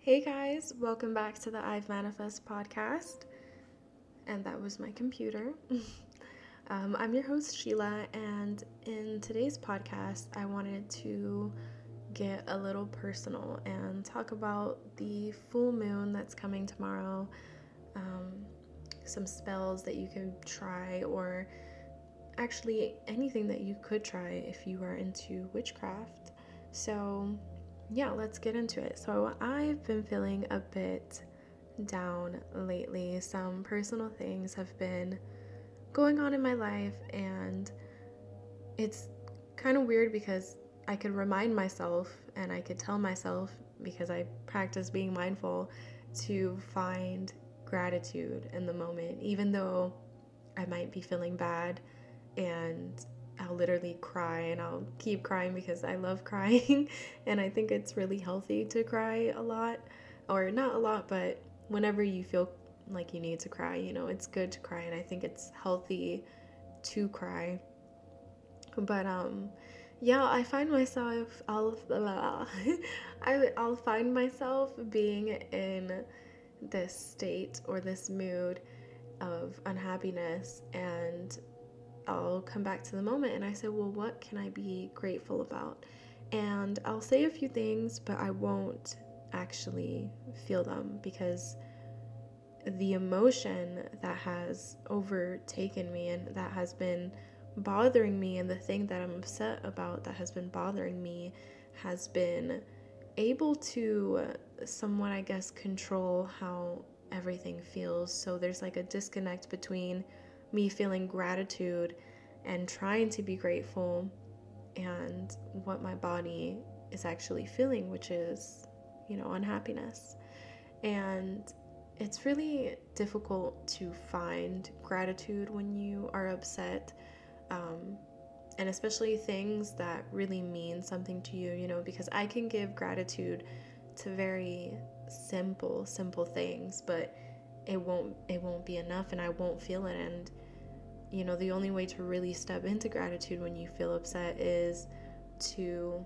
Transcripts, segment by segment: Hey guys, welcome back to the I've Manifest podcast. And that was my computer. I'm your host Sheila, and in today's podcast I wanted to get a little personal and talk about the full moon that's coming tomorrow, some spells that you can try, or actually anything that you could try if you are into witchcraft. So yeah, let's get into it. So I've been feeling a bit down lately. Some personal things have been going on in my life, and it's kind of weird because I could remind myself and I could tell myself, because I practice being mindful, to find gratitude in the moment, even though I might be feeling bad and I'll literally cry, and I'll keep crying because I love crying and I think it's really healthy to cry a lot, or not a lot, but whenever you feel like you need to cry, you know, it's good to cry, and I think it's healthy to cry. But yeah, I find myself I'll find myself being in this state or this mood of unhappiness, and I'll come back to the moment and I say, well, what can I be grateful about? And I'll say a few things, but I won't actually feel them because the emotion that has overtaken me and that has been bothering me, and the thing that I'm upset about that has been bothering me, has been able to somewhat, I guess, control how everything feels. So there's like a disconnect between me feeling gratitude and trying to be grateful and what my body is actually feeling, which is, you know, unhappiness. And it's really difficult to find gratitude when you are upset, and especially things that really mean something to you, you know, because I can give gratitude to very simple things, but it won't be enough and I won't feel it. And you know, the only way to really step into gratitude when you feel upset is to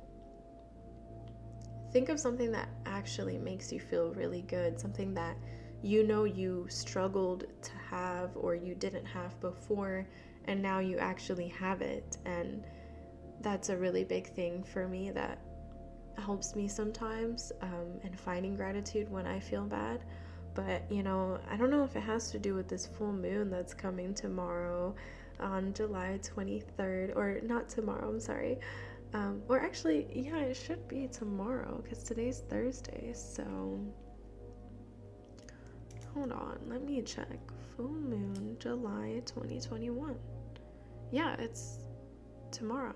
think of something that actually makes you feel really good, something that you know you struggled to have or you didn't have before, and now you actually have it. And that's a really big thing for me that helps me sometimes, in finding gratitude when I feel bad. But, you know, I don't know if it has to do with this full moon that's coming tomorrow on July 23rd, or not tomorrow, I'm sorry. Or actually, yeah, it should be tomorrow because today's Thursday. So, hold on, let me check. Full moon, July 2021. Yeah, it's tomorrow.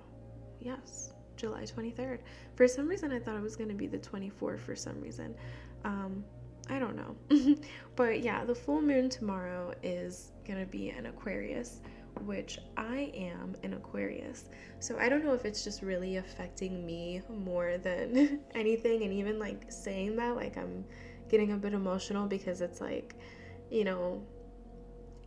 Yes, July 23rd. For some reason, I thought it was going to be the 24th for some reason. I don't know. But yeah, the full moon tomorrow is going to be in Aquarius, which I am in Aquarius. So I don't know if it's just really affecting me more than anything. And even like saying that, like, I'm getting a bit emotional because it's like, you know,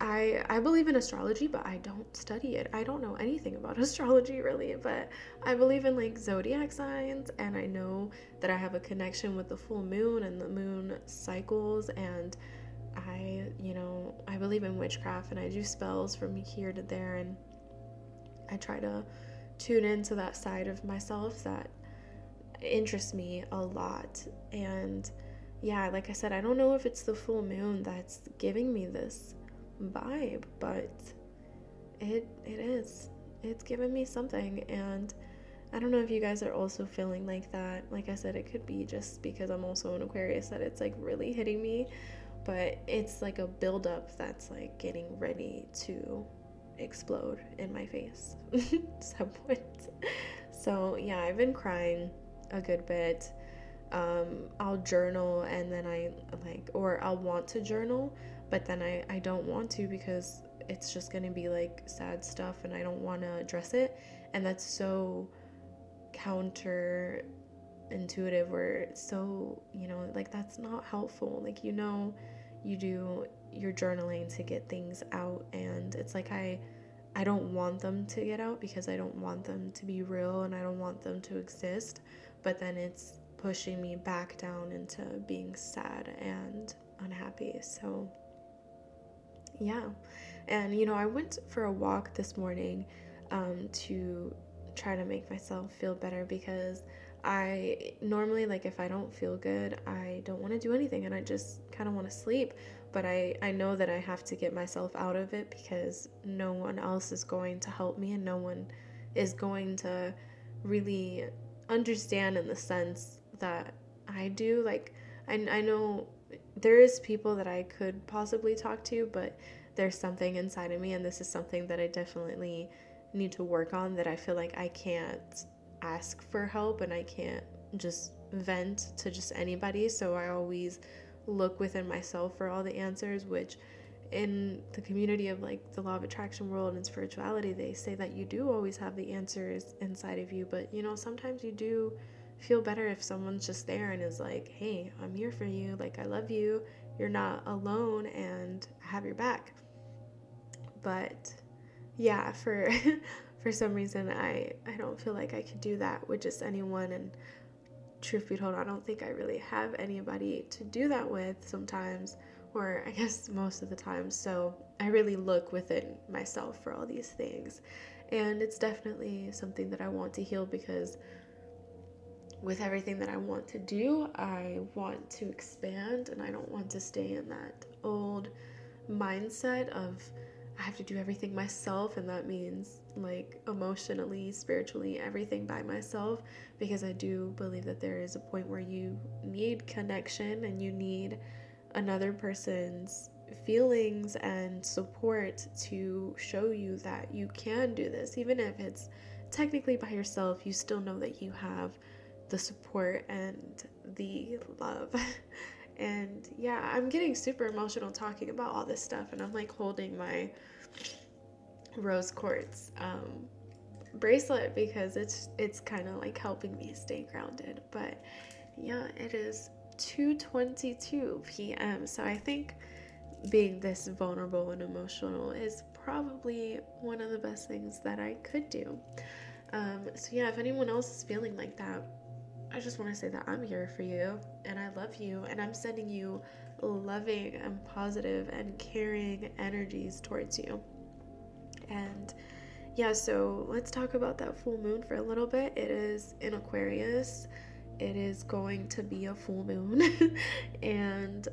I believe in astrology, but I don't study it. I don't know anything about astrology really, but I believe in like zodiac signs, and I know that I have a connection with the full moon and the moon cycles, and I, you know, I believe in witchcraft and I do spells from here to there, and I try to tune into that side of myself that interests me a lot. And yeah, like I said, I don't know if it's the full moon that's giving me this vibe, but it's given me something. And I don't know if you guys are also feeling like that. Like I said, it could be just because I'm also an Aquarius that it's like really hitting me, but it's like a buildup that's like getting ready to explode in my face somewhat. So yeah, I've been crying a good bit. I'll journal, and then I'll want to journal, but then I don't want to because it's just going to be like sad stuff and I don't want to address it. And that's so counterintuitive, or so, you know, like that's not helpful. Like, you know, you do your journaling to get things out, and it's like I don't want them to get out because I don't want them to be real and I don't want them to exist. But then it's pushing me back down into being sad and unhappy. So yeah. And you know, I went for a walk this morning to try to make myself feel better, because I normally, like, if I don't feel good, I don't want to do anything and I just kind of want to sleep. But I know that I have to get myself out of it, because no one else is going to help me and no one is going to really understand in the sense that I do. Like, I know there is people that I could possibly talk to, but there's something inside of me, and this is something that I definitely need to work on, that I feel like I can't ask for help and I can't just vent to just anybody. So I always look within myself for all the answers, which in the community of, like, the law of attraction world and spirituality, they say that you do always have the answers inside of you. But you know, sometimes you do feel better if someone's just there and is like, hey, I'm here for you, like, I love you, you're not alone, and I have your back. But yeah, for some reason, I don't feel like I could do that with just anyone. And truth be told, I don't think I really have anybody to do that with sometimes, or I guess most of the time. So I really look within myself for all these things. And it's definitely something that I want to heal, because with everything that I want to do, I want to expand, and I don't want to stay in that old mindset of I have to do everything myself, and that means, like, emotionally, spiritually, everything by myself, because I do believe that there is a point where you need connection and you need another person's feelings and support to show you that you can do this. Even if it's technically by yourself, you still know that you have the support and the love. And yeah, I'm getting super emotional talking about all this stuff, and I'm like holding my rose quartz bracelet, because it's kind of like helping me stay grounded. But yeah, it is 2:22 p.m. so I think being this vulnerable and emotional is probably one of the best things that I could do. So yeah, if anyone else is feeling like that, I just want to say that I'm here for you, and I love you, and I'm sending you loving and positive and caring energies towards you. And yeah, so let's talk about that full moon for a little bit. It is in Aquarius. It is going to be a full moon. And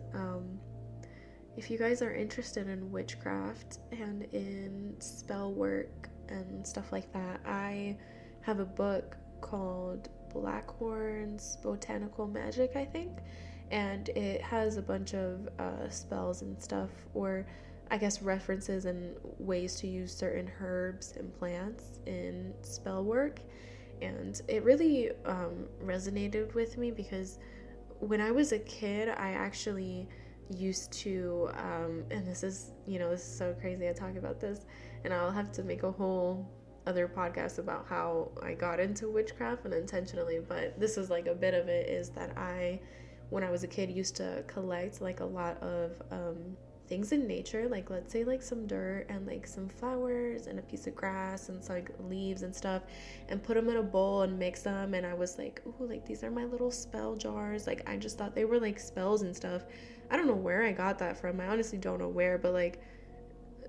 if you guys are interested in witchcraft and in spell work and stuff like that, I have a book called Blackhorns Botanical Magic, I think, and it has a bunch of spells and stuff, or I guess references and ways to use certain herbs and plants in spell work. And it really resonated with me, because when I was a kid, I actually used to and this is, you know, this is so crazy I talk about this, and I'll have to make a whole other podcasts about how I got into witchcraft and intentionally, but this is like a bit of it, is that I, when I was a kid, used to collect like a lot of things in nature, like let's say like some dirt and like some flowers and a piece of grass and some like leaves and stuff, and put them in a bowl and mix them. And I was like, ooh, like these are my little spell jars. Like I just thought they were like spells and stuff. I don't know where I got that from. I honestly don't know where, but like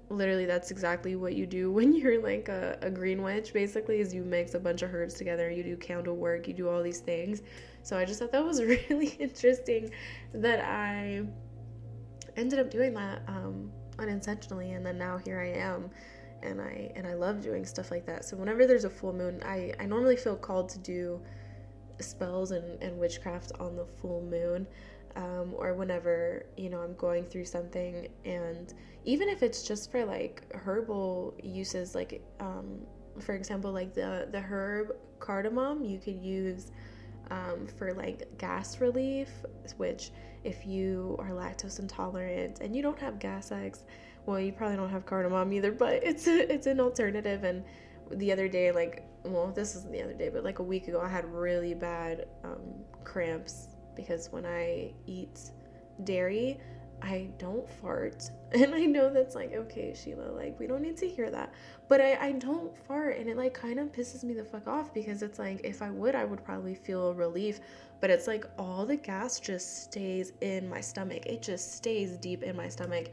literally that's exactly what you do when you're like a green witch, basically, is you mix a bunch of herbs together, you do candle work, you do all these things. So I just thought that was really interesting that I ended up doing that unintentionally, and then now here I am, and I love doing stuff like that. So whenever there's a full moon, I normally feel called to do spells and witchcraft on the full moon, or whenever, you know, I'm going through something. And even if it's just for like herbal uses, like for example, like the herb cardamom, you could use for like gas relief, which if you are lactose intolerant and you don't have gas eggs, well, you probably don't have cardamom either, but it's an alternative. And the other day, like, well, this isn't the other day, but like a week ago, I had really bad cramps, because when I eat dairy, I don't fart. And I know that's like, okay, Sheila, like, we don't need to hear that. But I don't fart, and it like kind of pisses me the fuck off, because it's like, if I would, I would probably feel relief. But it's like all the gas just stays in my stomach. It just stays deep in my stomach.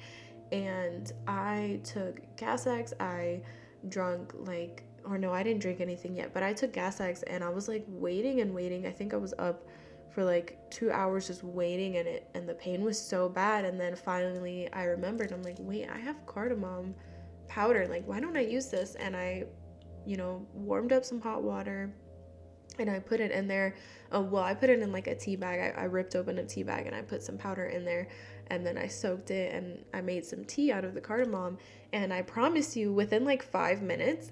And I took Gas-X. I didn't drink anything yet, but I took Gas-X, and I was like waiting and waiting. I think I was up for like 2 hours just waiting, and the pain was so bad. And then finally I remembered, I'm like, wait, I have cardamom powder, like, why don't I use this? And I, you know, warmed up some hot water, and I put it in there. I put it in like a tea bag. I ripped open a tea bag, and I put some powder in there, and then I soaked it, and I made some tea out of the cardamom. And I promise you, within like 5 minutes,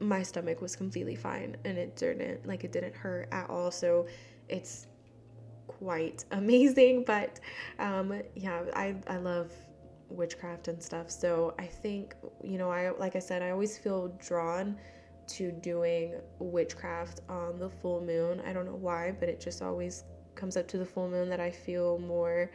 my stomach was completely fine, and it didn't hurt at all. So it's quite amazing. But I love witchcraft and stuff, so I think, you know, I, like I said, I always feel drawn to doing witchcraft on the full moon. I don't know why, but it just always comes up to the full moon that I feel more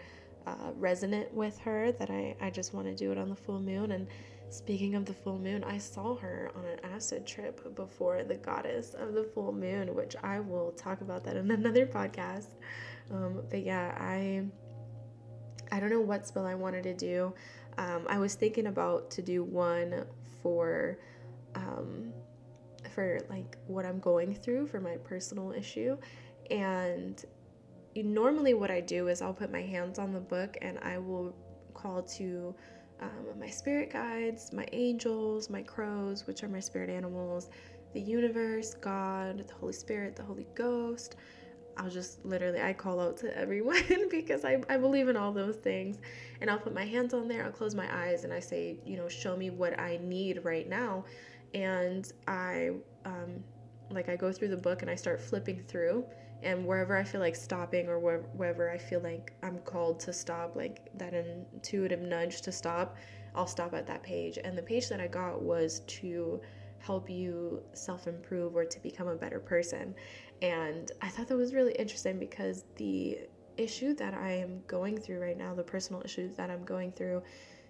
resonant with her, that I just want to do it on the full moon. And speaking of the full moon, I saw her on an acid trip before the goddess of the full moon, which I will talk about that in another podcast. But yeah, I don't know what spell I wanted to do. I was thinking about to do one for like what I'm going through for my personal issue. And normally what I do is I'll put my hands on the book, and I will call to my spirit guides, my angels, my crows, which are my spirit animals, the universe, God, the Holy Spirit, the Holy Ghost. I'll just literally, I call out to everyone because I believe in all those things. And I'll put my hands on there, I'll close my eyes, and I say, you know, show me what I need right now. And I go through the book, and I start flipping through, and wherever I feel like stopping, or wherever I feel like I'm called to stop, like that intuitive nudge to stop, I'll stop at that page. And the page that I got was to help you self-improve or to become a better person. And I thought that was really interesting, because the issue that I am going through right now, the personal issue that I'm going through,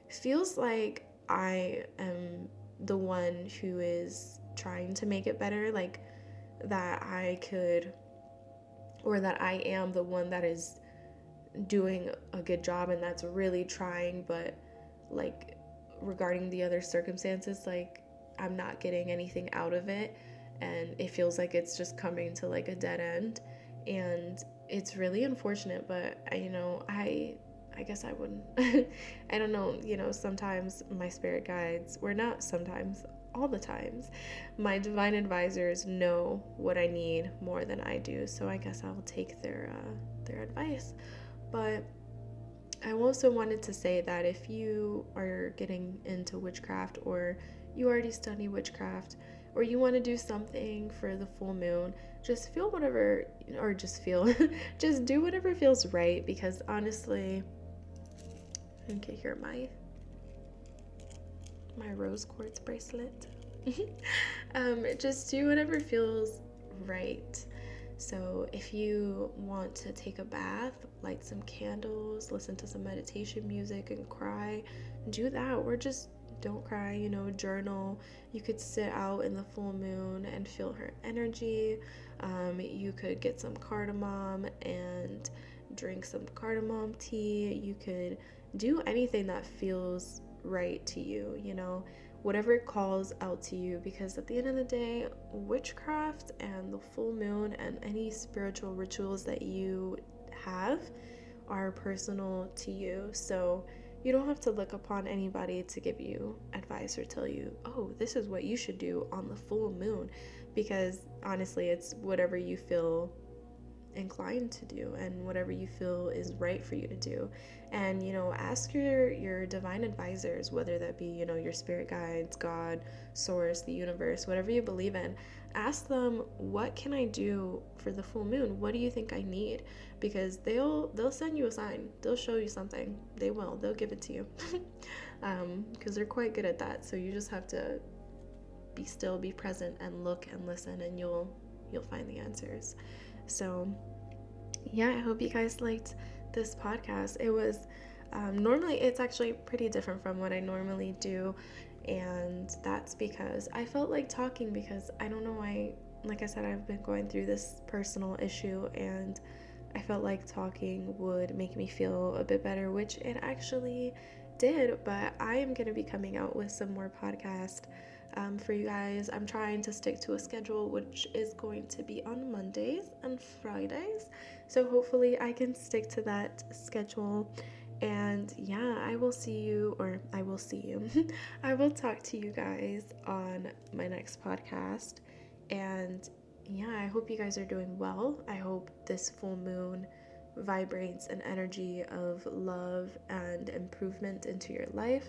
feels like I am the one who is trying to make it better, like that I could, or that I am the one that is doing a good job and that's really trying. But like regarding the other circumstances, like I'm not getting anything out of it, and it feels like it's just coming to like a dead end. And it's really unfortunate, but you know, I guess I wouldn't I don't know, you know, sometimes my spirit guides, we're not sometimes, all the times, my divine advisors know what I need more than I do, so I guess I will take their advice. But I also wanted to say that if you are getting into witchcraft, or you already study witchcraft, or you want to do something for the full moon, just do whatever feels right. Because honestly, you can hear my rose quartz bracelet. Just do whatever feels right. So if you want to take a bath, light some candles, listen to some meditation music and cry, do that. Or just don't cry, you know, journal. You could sit out in the full moon and feel her energy. You could get some cardamom and drink some cardamom tea. You could do anything that feels right to you, you know, whatever calls out to you. Because at the end of the day, witchcraft and the full moon and any spiritual rituals that you have are personal to you. So you don't have to look upon anybody to give you advice or tell you, oh, this is what you should do on the full moon. Because honestly, it's whatever you feel inclined to do and whatever you feel is right for you to do. And, you know, ask your divine advisors, whether that be, you know, your spirit guides, God, source, the universe, whatever you believe in. Ask them, what can I do for the full moon? What do you think I need? Because they'll send you a sign. They'll show you something. They'll give it to you. Because they're quite good at that. So you just have to be still, be present, and look and listen, and you'll find the answers. So yeah, I hope you guys liked this podcast. It was Normally it's actually pretty different from what I normally do, and that's because I felt like talking, because I don't know why, like I said, I've been going through this personal issue, and I felt like talking would make me feel a bit better, which it actually did. But I am going to be coming out with some more podcasts for you guys. I'm trying to stick to a schedule, which is going to be on Mondays and Fridays, so hopefully I can stick to that schedule. And yeah, I will talk to you guys on my next podcast. And yeah, I hope you guys are doing well. I hope this full moon vibrates an energy of love and improvement into your life.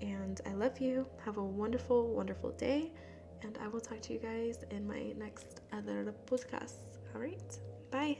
And I love you. Have a wonderful, wonderful day. And I will talk to you guys in my next other podcast. All right. Bye.